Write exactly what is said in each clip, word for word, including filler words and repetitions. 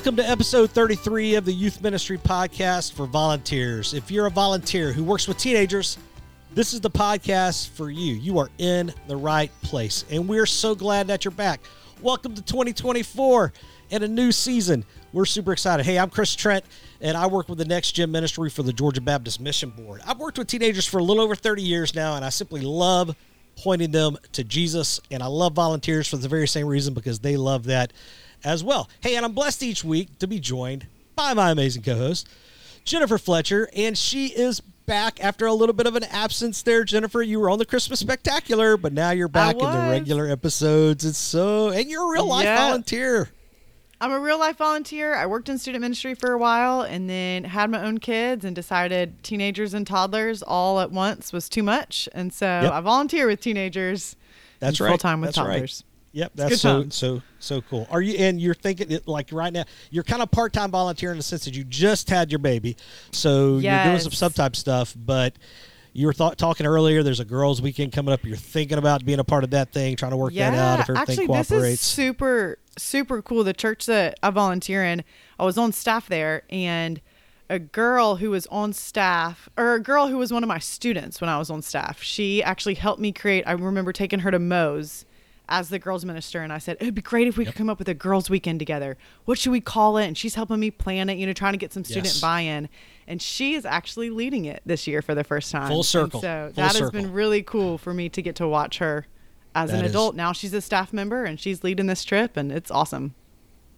Welcome to episode thirty-three of the Youth Ministry Podcast for Volunteers. If you're a volunteer who works with teenagers, this is the podcast for you. You are in the right place, and we're so glad that you're back. Welcome to twenty twenty-four and a new season. We're super excited. Hey, I'm Chris Trent, and I work with the Next Gen Ministry for the Georgia Baptist Mission Board. I've worked with teenagers for a little over thirty years now, and I simply love pointing them to Jesus, and I love volunteers for the very same reason, because they love that as well. Hey, and I'm blessed each week to be joined by my amazing co-host, Jennifer Fletcher, and she is back after a little bit of an absence there. Jennifer, you were on the Christmas Spectacular, but now you're back in the regular episodes. It's so, and you're a real life yeah. volunteer. I'm a real life volunteer. I worked in student ministry for a while and then had my own kids and decided teenagers and toddlers all at once was too much. And so yep. I volunteer with teenagers. That's right. Full time with that's toddlers. Right. Yep, that's so so so cool. Are you and you're thinking it, like right now? You're kind of part time volunteer in the sense that you just had your baby, so yes. you're doing some sub type stuff. But you were th- talking earlier. There's a girls' weekend coming up. You're thinking about being a part of that thing, trying to work yeah, that out if everything actually, cooperates. Actually, this is super super cool. The church that I volunteer in, I was on staff there, and a girl who was on staff, or a girl who was one of my students when I was on staff, she actually helped me create. I remember taking her to MOVE as the girls minister, and I said, it'd be great if we yep. could come up with a girls weekend together. What should we call it? And she's helping me plan it, you know, trying to get some student yes. buy-in. And she is actually leading it this year for the first time. Full circle. And so Full that circle. Has been really cool for me to get to watch her as that an adult. Is. Now she's a staff member and she's leading this trip, and it's awesome.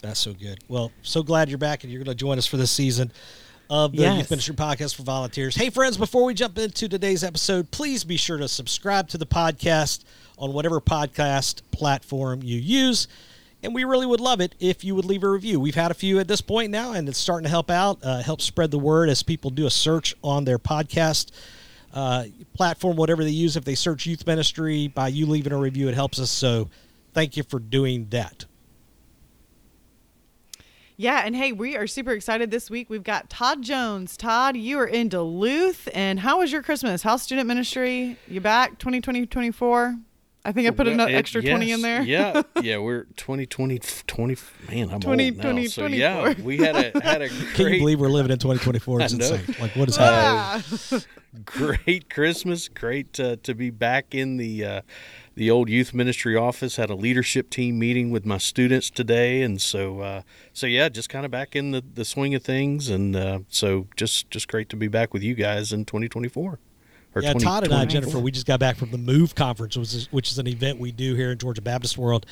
That's so good. Well, so glad you're back and you're going to join us for this season of the yes. Youth Ministry Podcast for Volunteers. Hey, friends, before we jump into today's episode, please be sure to subscribe to the podcast on whatever podcast platform you use. And we really would love it if you would leave a review. We've had a few at this point now, and it's starting to help out, uh, help spread the word as people do a search on their podcast uh, platform, whatever they use. If they search Youth Ministry, by you leaving a review, it helps us. So thank you for doing that. Yeah, and hey, we are super excited this week. We've got Todd Jones. Todd, you are in Duluth, and how was your Christmas? How's student ministry? You back twenty twenty, twenty-four? I think I put an extra yes, twenty in there. Yeah, yeah, we're twenty twenty, twenty. Man, I'm twenty, old now. twenty, so yeah, we had a had a. Great, can you believe we're living in twenty twenty-four? It's insane. Like, what is happening? Great Christmas. Great uh, to be back in the uh, the old youth ministry office. Had a leadership team meeting with my students today, and so uh, so yeah, just kind of back in the, the swing of things, and uh, so just just great to be back with you guys in twenty twenty-four. Yeah, Todd and I, Jennifer, we just got back from the MOVE conference, which is, which is an event we do here in Georgia Baptist World,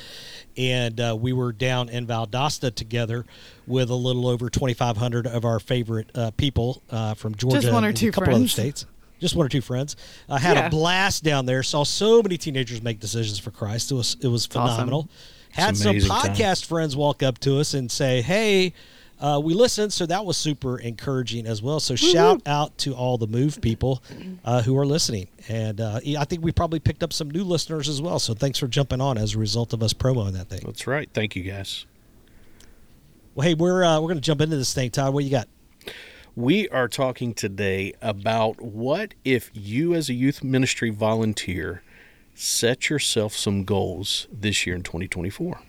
and uh, we were down in Valdosta together with a little over twenty-five hundred of our favorite uh, people uh, from Georgia just one or two and a couple friends. Other states. Just one or two friends. I uh, had yeah. a blast down there, saw so many teenagers make decisions for Christ. It was, it was phenomenal. Awesome. Had some podcast time. Friends walk up to us and say, hey, Uh, we listened, so that was super encouraging as well. So Woo-hoo. Shout out to all the MOVE people uh, who are listening. And uh, I think we probably picked up some new listeners as well. So thanks for jumping on as a result of us promoting that thing. That's right. Thank you, guys. Well, hey, we're uh, we're going to jump into this thing. Todd, what you got? We are talking today about what if you as a youth ministry volunteer set yourself some goals this year in twenty twenty-four.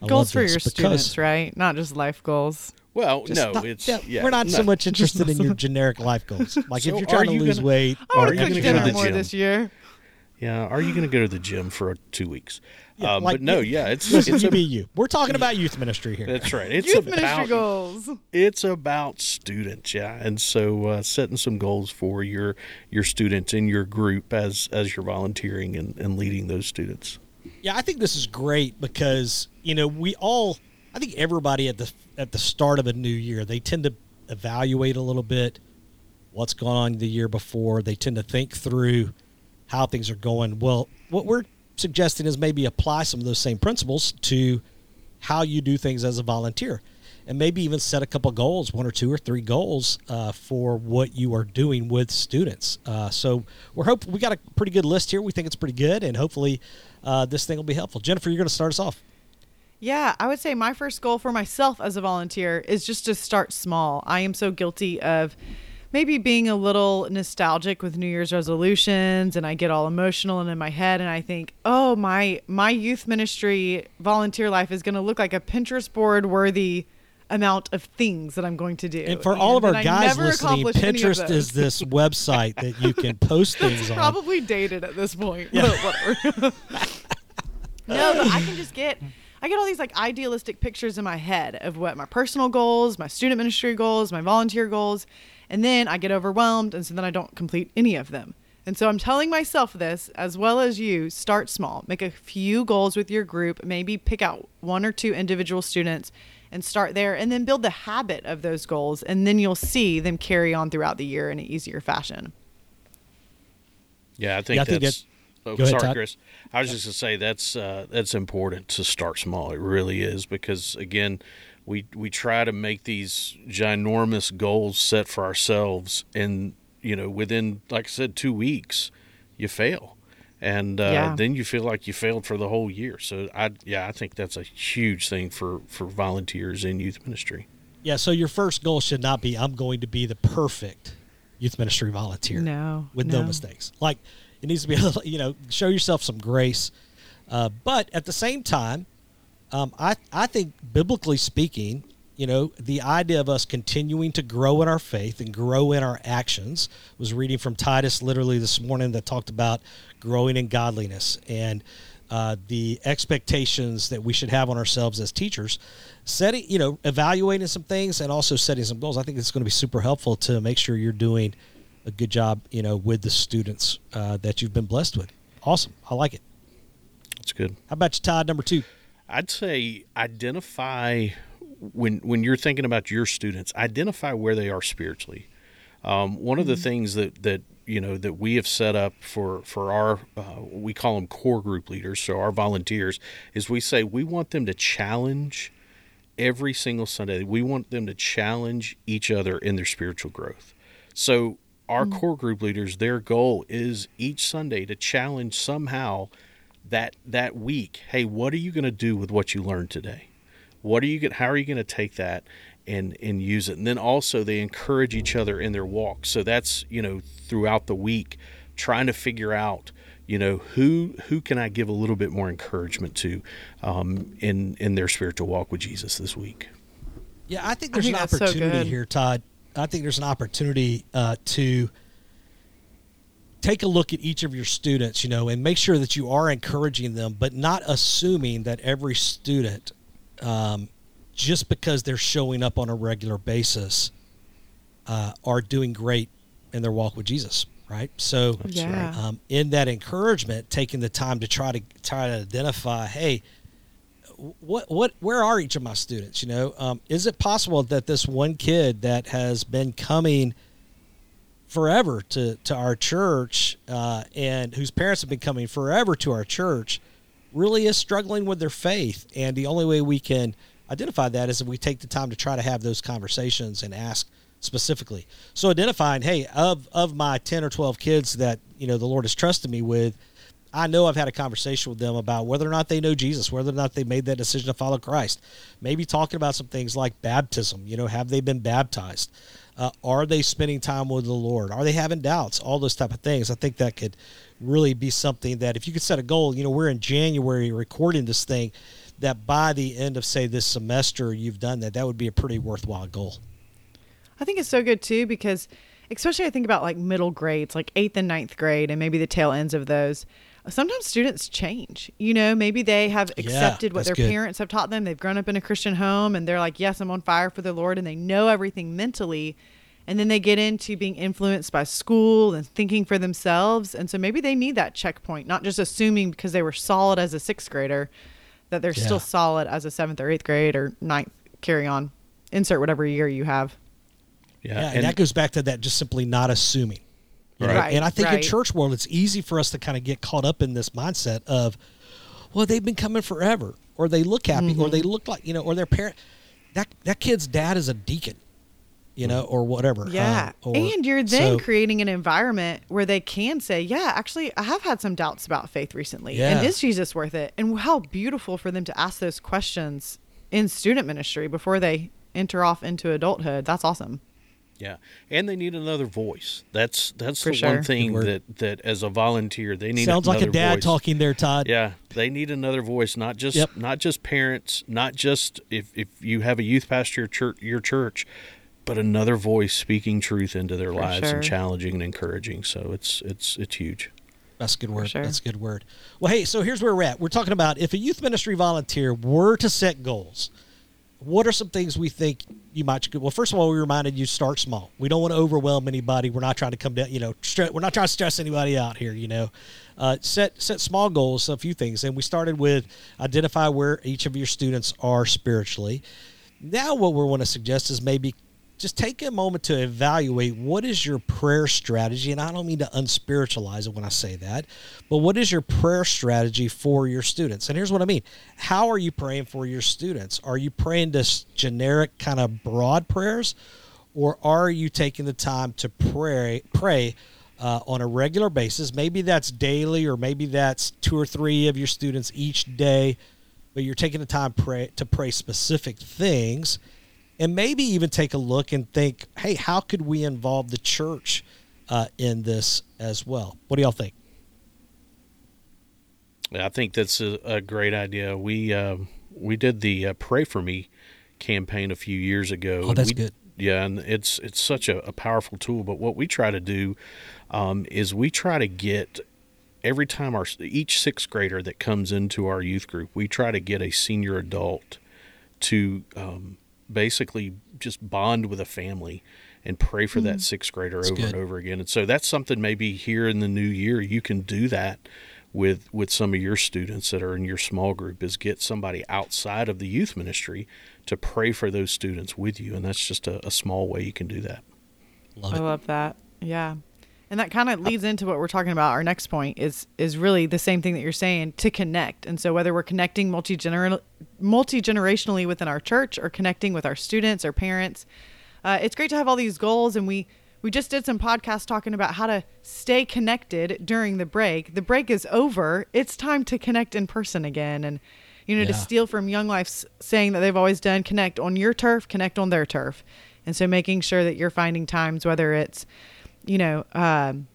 I goals for your students, right? Not just life goals. Well, just no, not, it's yeah, yeah, we're not no. so much interested in your generic life goals. Like so if you're trying you to lose gonna, weight, are you going to go to the more gym this year? Yeah, are you going to go to the gym for two weeks? Yeah, uh, like, but no, yeah, it's it's, it's a, be you. We're talking about youth ministry here. That's right. It's youth about, ministry goals. It's about students, yeah, and so uh, setting some goals for your your students in your group as as you're volunteering and, and leading those students. Yeah, I think this is great because, you know, we all, I think everybody at the at the start of a new year, they tend to evaluate a little bit what's gone on the year before. They tend to think through how things are going. Well, what we're suggesting is maybe apply some of those same principles to how you do things as a volunteer, and maybe even set a couple goals, one or two or three goals uh, for what you are doing with students. Uh, so we're hoping we got a pretty good list here. We think it's pretty good, and hopefully uh, this thing will be helpful. Jennifer, you're going to start us off. Yeah, I would say my first goal for myself as a volunteer is just to start small. I am so guilty of maybe being a little nostalgic with New Year's resolutions, and I get all emotional and in my head, and I think, oh, my my youth ministry volunteer life is going to look like a Pinterest board worthy amount of things that I'm going to do. And for all and, of our guys listening, Pinterest is this website that you can post things it's on. Probably dated at this point. Yeah. Whatever. No, but I can just get, I get all these like idealistic pictures in my head of what my personal goals, my student ministry goals, my volunteer goals, and then I get overwhelmed, and so then I don't complete any of them. And so I'm telling myself this, as well as you, start small. Make a few goals with your group, maybe pick out one or two individual students and start there, and then build the habit of those goals, and then you'll see them carry on throughout the year in an easier fashion. Yeah, I think yeah, I that's... Think that's- Oh, Go ahead, sorry, Todd. Chris. I was just going to say that's uh, that's important to start small. It really is, because again, we we try to make these ginormous goals set for ourselves, and you know, within, like I said, two weeks, you fail, and uh, yeah. then you feel like you failed for the whole year. So I yeah, I think that's a huge thing for for volunteers in youth ministry. Yeah. So your first goal should not be, I'm going to be the perfect youth ministry volunteer. No, with no, no mistakes. Like. It needs to be, a little, you know, show yourself some grace. Uh, but at the same time, um, I, I think biblically speaking, you know, the idea of us continuing to grow in our faith and grow in our actions, I was reading from Titus literally this morning that talked about growing in godliness and uh, the expectations that we should have on ourselves as teachers, setting, you know, evaluating some things and also setting some goals. I think it's going to be super helpful to make sure you're doing a good job, you know, with the students uh, that you've been blessed with. Awesome. I like it. That's good. How about you, Todd, number two? I'd say identify, when when you're thinking about your students, identify where they are spiritually. Um, one mm-hmm. of the things that, that, you know, that we have set up for, for our, uh, we call them core group leaders, so our volunteers, is we say we want them to challenge every single Sunday. We want them to challenge each other in their spiritual growth. So our core group leaders, their goal is each Sunday to challenge somehow that that week. Hey, what are you going to do with what you learned today? What are you going? How are you going to take that and and use it? And then also they encourage each other in their walk. So that's, you know, throughout the week, trying to figure out, you know, who who can I give a little bit more encouragement to um, in in their spiritual walk with Jesus this week. Yeah, I think there's I think an that's opportunity so good. here, Todd. I think there's an opportunity uh, to take a look at each of your students, you know, and make sure that you are encouraging them, but not assuming that every student, um, just because they're showing up on a regular basis, uh, are doing great in their walk with Jesus, right? So yeah. um, in that encouragement, taking the time to try to try to identify, hey, What what where are each of my students? You know, um, is it possible that this one kid that has been coming forever to, to our church uh, and whose parents have been coming forever to our church really is struggling with their faith? And the only way we can identify that is if we take the time to try to have those conversations and ask specifically. So identifying, hey, of of my ten or twelve kids that, you know, the Lord has trusted me with, I know I've had a conversation with them about whether or not they know Jesus, whether or not they made that decision to follow Christ. Maybe talking about some things like baptism. You know, have they been baptized? Uh, are they spending time with the Lord? Are they having doubts? All those type of things. I think that could really be something that if you could set a goal, you know, we're in January recording this thing, that by the end of, say, this semester, you've done that. That would be a pretty worthwhile goal. I think it's so good, too, because especially I think about like middle grades, like eighth and ninth grade, and maybe the tail ends of those. Sometimes students change, you know, maybe they have accepted yeah, what their good. parents have taught them. They've grown up in a Christian home and they're like, yes, I'm on fire for the Lord. And they know everything mentally. And then they get into being influenced by school and thinking for themselves. And so maybe they need that checkpoint, not just assuming because they were solid as a sixth grader that they're yeah. still solid as a seventh or eighth grade or ninth, carry on, insert whatever year you have. Yeah. yeah and, and that goes back to that, just simply not assuming. You know? Right, and I think right. in church world, it's easy for us to kind of get caught up in this mindset of, well, they've been coming forever, or they look happy, mm-hmm. or they look like, you know, or their parent, that that kid's dad is a deacon, you know, or whatever. Yeah. Um, or, and you're then so, creating an environment where they can say, yeah, actually, I have had some doubts about faith recently. Yeah. And is Jesus worth it? And how beautiful for them to ask those questions in student ministry before they enter off into adulthood. That's awesome. Yeah, and they need another voice. That's that's For the sure. one thing that, that as a volunteer they need. Sounds another like a dad voice. Talking there, Todd. Yeah, they need another voice, not just yep. not just parents, not just if, if you have a youth pastor your church, your church, but another voice speaking truth into their For lives sure. and challenging and encouraging. So it's it's it's huge. That's a good word. Sure. That's a good word. Well, hey, so here's where we're at. We're talking about if a youth ministry volunteer were to set goals, what are some things we think you might? Well, first of all, we reminded you start small. We don't want to overwhelm anybody. We're not trying to come down, you know, stre- we're not trying to stress anybody out here, you know. Uh, set set small goals, a few things. And we started with identify where each of your students are spiritually. Now what we want to suggest is maybe just take a moment to evaluate what is your prayer strategy. And I don't mean to unspiritualize it when I say that, but what is your prayer strategy for your students? And here's what I mean. How are you praying for your students? Are you praying just generic kind of broad prayers, or are you taking the time to pray, pray uh, on a regular basis? Maybe that's daily, or maybe that's two or three of your students each day, but you're taking the time pray, to pray specific things. And maybe even take a look and think, hey, how could we involve the church uh, in this as well? What do y'all think? Yeah, I think that's a, a great idea. We uh, we did the uh, Pray For Me campaign a few years ago. Oh, that's we, good. Yeah, and it's it's such a, a powerful tool. But what we try to do um, is we try to get every time our each sixth grader that comes into our youth group, we try to get a senior adult to um, – basically just bond with a family and pray for mm-hmm. that sixth grader that's over good. And over again. And so that's something maybe here in the new year, you can do that with, with some of your students that are in your small group, is get somebody outside of the youth ministry to pray for those students with you. And that's just a, a small way you can do that. Love I it. Love that. Yeah. And that kind of leads into what we're talking about. Our next point is is really the same thing that you're saying, to connect. And so whether we're connecting multi-gener- multi-generationally within our church, or connecting with our students or parents, uh, it's great to have all these goals. And we, we just did some podcasts talking about how to stay connected during the break. The break is over. It's time to connect in person again. And, you know, yeah. to steal from Young Life's saying that they've always done, connect on your turf, connect on their turf. And so making sure that you're finding times, whether it's, you know, um,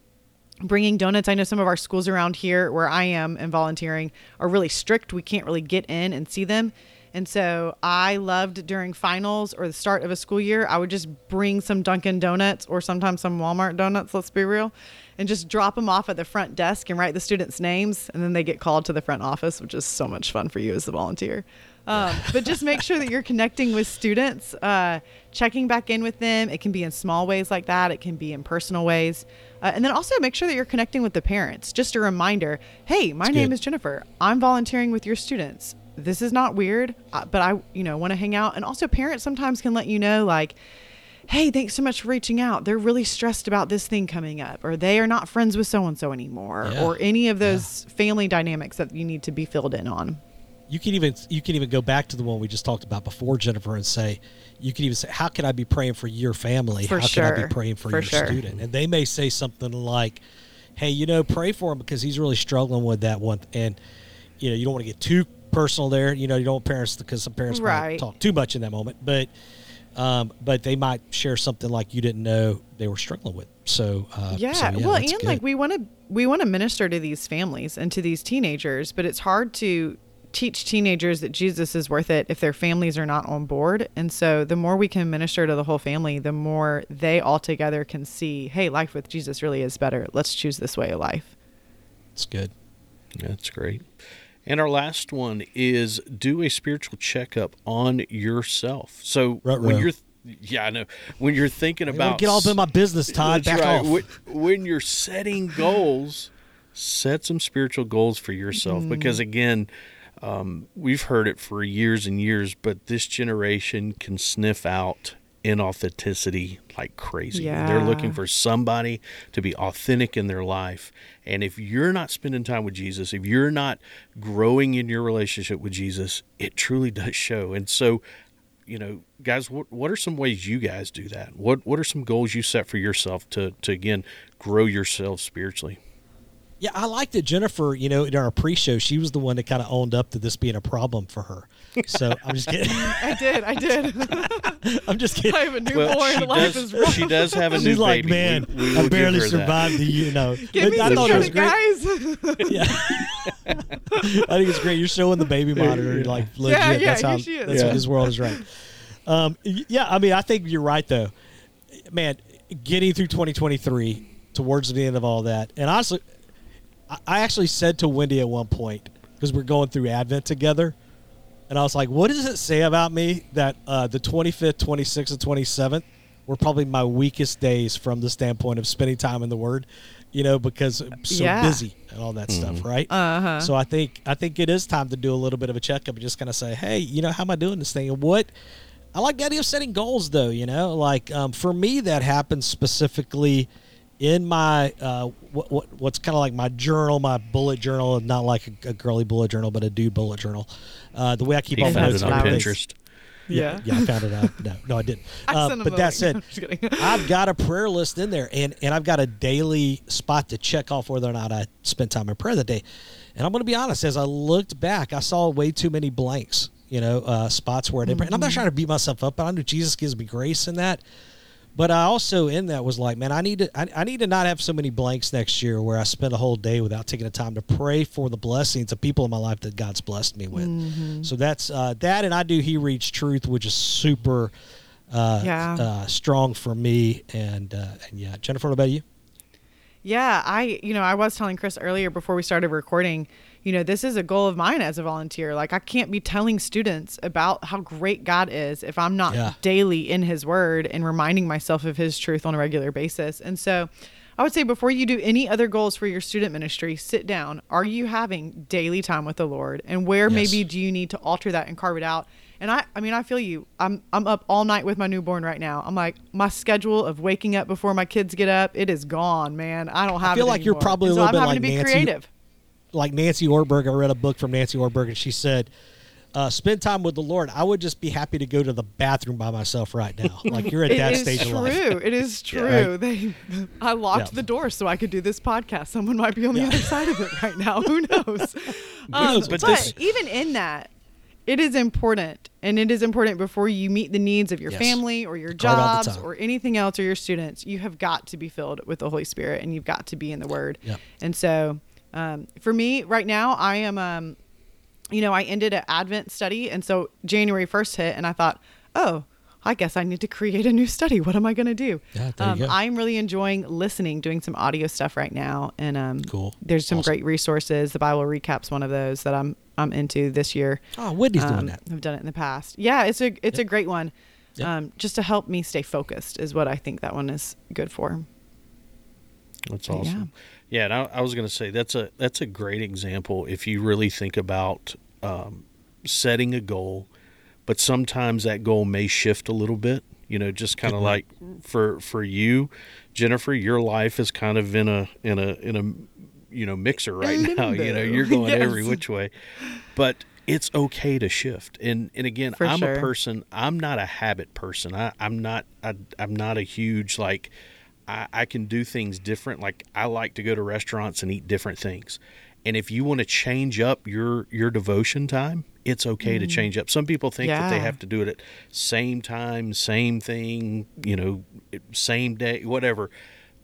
bringing donuts. I know some of our schools around here where I am and volunteering are really strict. We can't really get in and see them. And so I loved during finals or the start of a school year, I would just bring some Dunkin' Donuts or sometimes some Walmart donuts, let's be real, and just drop them off at the front desk and write the students' names. And then they get called to the front office, which is so much fun for you as the volunteer. Um, but just make sure that you're connecting with students, uh, checking back in with them. It can be in small ways like that. It can be in personal ways. Uh, and then also make sure that you're connecting with the parents. Just a reminder, hey, my That's name good. Is Jennifer. I'm volunteering with your students. This is not weird, but I, you know, want to hang out. And also parents sometimes can let you know, like, hey, thanks so much for reaching out. They're really stressed about this thing coming up, or they are not friends with so-and-so anymore, yeah. or any of those yeah. family dynamics that you need to be filled in on. You can even you can even go back to the one we just talked about before, Jennifer, and say, you can even say, how can I be praying for your family? For how sure. can I be praying for, for your sure. student? And they may say something like, hey, you know, pray for him because he's really struggling with that one. And, you know, you don't want to get too personal there. You know, you don't want parents, because some parents right. might talk too much in that moment. But um, but they might share something like you didn't know they were struggling with. So, uh, yeah. so yeah, well, and good. like we want to we want to minister to these families and to these teenagers, but it's hard to teach teenagers that Jesus is worth it if their families are not on board. And so the more we can minister to the whole family, the more they all together can see, hey, life with Jesus really is better. Let's choose this way of life. That's good. That's great. And our last one is do a spiritual checkup on yourself. So right, when right. you're, yeah, I know when you're thinking about, don't get all in my business, Todd, back right. off. When, when you're setting goals, set some spiritual goals for yourself, mm. because again, Um, we've heard it for years and years, but this generation can sniff out inauthenticity like crazy. Yeah. They're looking for somebody to be authentic in their life. And if you're not spending time with Jesus, if you're not growing in your relationship with Jesus, it truly does show. And so, you know, guys, what, what are some ways you guys do that? What what are some goals you set for yourself to, to again, grow yourself spiritually? Yeah, I like that Jennifer, you know, in our pre-show, she was the one that kind of owned up to this being a problem for her. So I'm just kidding. I did. I did. I'm just kidding. I have a newborn. Well, life does, is rough. She does have a She's new like, baby. She's like, man, we, we I barely survived that. the, you know. Give me I thought it was great. Guys. Yeah. I think it's great. You're showing the baby monitor. You're like, legit. Yeah, yeah, that's how, she is. That's yeah. what this world is right. Um, yeah, I mean, I think you're right, though. Man, getting through twenty twenty-three towards the end of all that. And honestly, I actually said to Wendy at one point, because we're going through Advent together, and I was like, what does it say about me that uh, the twenty-fifth, twenty-sixth, and twenty-seventh were probably my weakest days from the standpoint of spending time in the Word, you know, because I'm so yeah. busy and all that mm-hmm. stuff, right? Uh-huh. So I think I think it is time to do a little bit of a checkup and just kind of say, hey, you know, how am I doing this thing? And what I like the idea of setting goals, though, you know, like um, for me that happens specifically in my uh, what, what what's kind of like my journal, my bullet journal, not like a, a girly bullet journal, but a dude bullet journal. Uh, the way I keep all my notes on Pinterest. Yeah, yeah, I found it out. No, no, I didn't. I uh, but that said, I've got a prayer list in there, and and I've got a daily spot to check off whether or not I spent time in prayer that day. And I'm going to be honest, as I looked back, I saw way too many blanks, you know, uh, spots where I didn't mm-hmm. pray. And I'm not trying to beat myself up, but I know Jesus gives me grace in that. But I also in that was like, man, I need to I, I need to not have so many blanks next year where I spend a whole day without taking the time to pray for the blessings of people in my life that God's blessed me with. Mm-hmm. So that's uh, that, and I do He Reads Truth, which is super uh, yeah. uh, strong for me. And, uh, and yeah, Jennifer, what about you? Yeah, I you know I was telling Chris earlier before we started recording, you know, this is a goal of mine as a volunteer. Like, I can't be telling students about how great God is if I'm not yeah. daily in His Word and reminding myself of His truth on a regular basis. And so I would say before you do any other goals for your student ministry, sit down. Are you having daily time with the Lord? And where yes. maybe do you need to alter that and carve it out? And I, I mean, I feel you. I'm I'm up all night with my newborn right now. I'm like, my schedule of waking up before my kids get up, it is gone, man. I don't have I feel it like anymore. You're probably a little so bit I'm having like to be Nancy. creative. Like Nancy Orberg, I read a book from Nancy Orberg, and she said, uh, spend time with the Lord. I would just be happy to go to the bathroom by myself right now. Like, you're at that stage true. of life. It is true. It is true. They, I locked yeah. the door so I could do this podcast. Someone might be on the yeah. other side of it right now. Who knows? um, but but this- even in that, it is important, and it is important before you meet the needs of your yes. family or your jobs or anything else or your students. You have got to be filled with the Holy Spirit, and you've got to be in the Word. Yeah. And so... Um, for me right now, I am, um, you know, I ended an Advent study. And so January first hit, and I thought, oh, I guess I need to create a new study. What am I going to do? Yeah, um, go. I'm really enjoying listening, doing some audio stuff right now. And, um, cool. there's some awesome. great resources. The Bible Recap's one of those that I'm, I'm into this year. Oh, Wendy's um, doing that. I've done it in the past. Yeah. It's a, it's yep. a great one. Yep. Um, just to help me stay focused is what I think that one is good for. That's awesome. Yeah, yeah, and I, I was going to say that's a that's a great example if you really think about um, setting a goal, but sometimes that goal may shift a little bit. You know, just kind of like for for you, Jennifer, your life is kind of in a in a in a you know mixer right now. You know, you're going yes. every which way, but it's okay to shift. And and again, for I'm sure. a person. I'm not a habit person. I, I'm not. I, I'm not a huge like. I, I can do things different. Like, I like to go to restaurants and eat different things. And if you want to change up your, your devotion time, it's okay mm. to change up. Some people think yeah. that they have to do it at same time, same thing, you know, same day, whatever.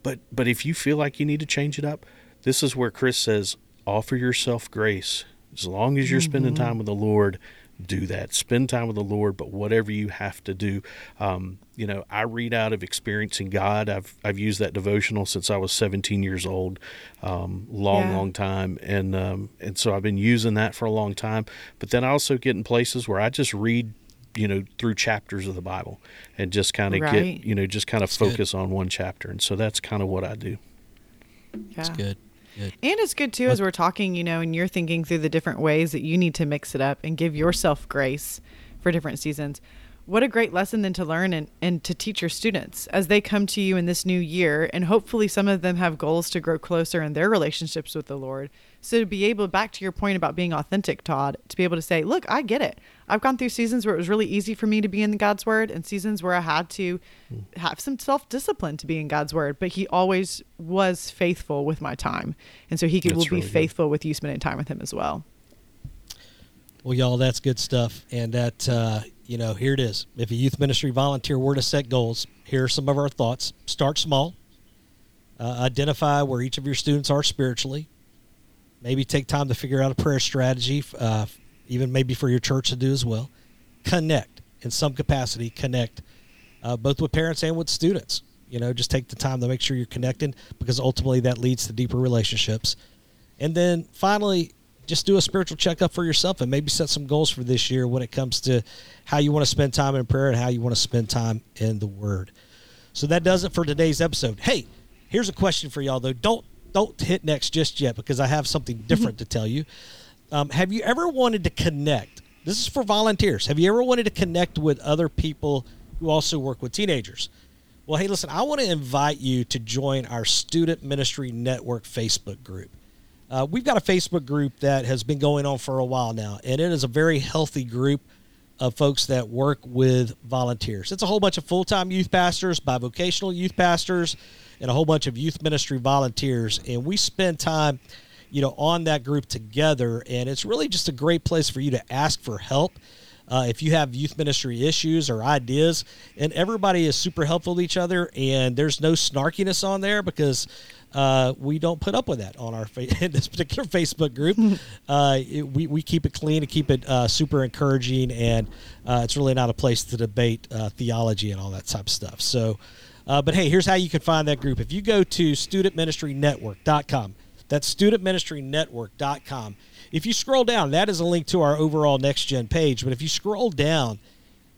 But, but if you feel like you need to change it up, this is where Chris says, offer yourself grace. As long as you're mm-hmm. spending time with the Lord, do that. Spend time with the Lord, but whatever you have to do, um, you know, I read out of Experiencing God. I've I've used that devotional since I was seventeen years old, um, long, yeah. long time, and um, and so I've been using that for a long time. But then I also get in places where I just read, you know, through chapters of the Bible, and just kind of right. get, you know, just kind of focus good. on one chapter, and so that's kind of what I do. Yeah. That's good. Good. And it's good too, as we're talking, you know, and you're thinking through the different ways that you need to mix it up and give yourself grace for different seasons. what a great lesson then to learn and, and to teach your students as they come to you in this new year. And hopefully some of them have goals to grow closer in their relationships with the Lord. So to be able, back to your point about being authentic, Todd, to be able to say, look, I get it. I've gone through seasons where it was really easy for me to be in God's word and seasons where I had to have some self-discipline to be in God's word, but he always was faithful with my time. And so he could, will really be faithful good. With you spending time with him as well. Well, y'all, that's good stuff. And that, uh, You know, here it is. If a youth ministry volunteer were to set goals, here are some of our thoughts. Start small. Uh, identify where each of your students are spiritually. Maybe take time to figure out a prayer strategy, uh, even maybe for your church to do as well. Connect, in some capacity, connect uh, both with parents and with students. You know, just take the time to make sure you're connecting, because ultimately that leads to deeper relationships. And then finally, just do a spiritual checkup for yourself and maybe set some goals for this year when it comes to how you want to spend time in prayer and how you want to spend time in the Word. So that does it for today's episode. Hey, here's a question for y'all, though. Don't don't hit next just yet, because I have something different to tell you. Um, have you ever wanted to connect? This is for volunteers. Have you ever wanted to connect with other people who also work with teenagers? Well, hey, listen, I want to invite you to join our Student Ministry Network Facebook group. Uh, we've got a Facebook group that has been going on for a while now, and it is a very healthy group of folks that work with volunteers. It's a whole bunch of full-time youth pastors, bivocational youth pastors, and a whole bunch of youth ministry volunteers. And we spend time, you know, on that group together, and it's really just a great place for you to ask for help. Uh, if you have youth ministry issues or ideas, and everybody is super helpful to each other, and there's no snarkiness on there, because uh, we don't put up with that on our in this particular Facebook group. Uh, it, we we keep it clean and keep it uh, super encouraging, and uh, it's really not a place to debate uh, theology and all that type of stuff. So, uh, but hey, here's how you can find that group. If you go to student ministry network dot com, that's student ministry network dot com. If you scroll down, that is a link to our overall Next Gen page. But if you scroll down,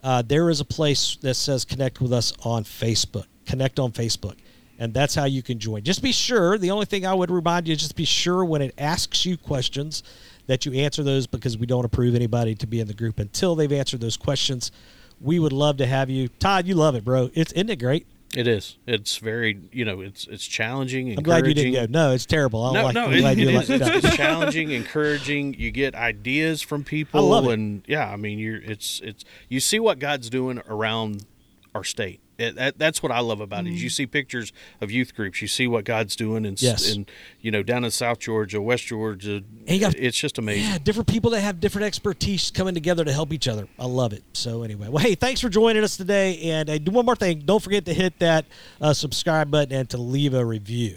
uh, there is a place that says connect with us on Facebook. Connect on Facebook. And that's how you can join. Just be sure. The only thing I would remind you is just be sure when it asks you questions that you answer those, because we don't approve anybody to be in the group until they've answered those questions. We would love to have you. Todd, you love it, bro. It's, isn't it great? It is. It's very, you know, it's it's challenging, encouraging. I'm glad you didn't go. No, it's terrible. I don't no, like, no, I'm it, glad you it like is, that. It's challenging, encouraging. You get ideas from people. I love and, it. Yeah, I mean, you're, it's, it's, you see what God's doing around our state. It, that, that's what I love about mm-hmm. it. You see pictures of youth groups. You see what God's doing in, yes. in you know, down in South Georgia, West Georgia. Got, it's just amazing. Yeah, different people that have different expertise coming together to help each other. I love it. So anyway, well, hey, thanks for joining us today. And uh, one more thing, don't forget to hit that uh, subscribe button and to leave a review.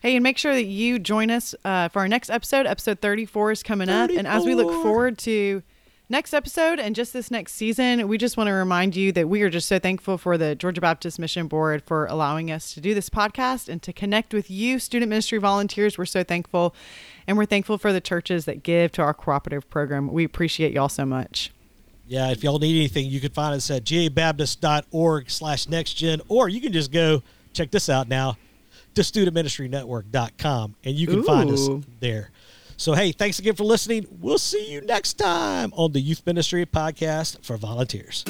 Hey, and make sure that you join us uh, for our next episode. Episode thirty-four is coming thirty-four. Up. And as we look forward to next episode and just this next season, we just want to remind you that we are just so thankful for the Georgia Baptist Mission Board for allowing us to do this podcast and to connect with you, student ministry volunteers. We're so thankful. And we're thankful for the churches that give to our cooperative program. We appreciate y'all so much. Yeah, if y'all need anything, you can find us at gabaptist dot org slash next gen, or you can just go, check this out now, to student ministry network dot com, and you can Ooh. Find us there. So, hey, thanks again for listening. We'll see you next time on the Youth Ministry Podcast for Volunteers.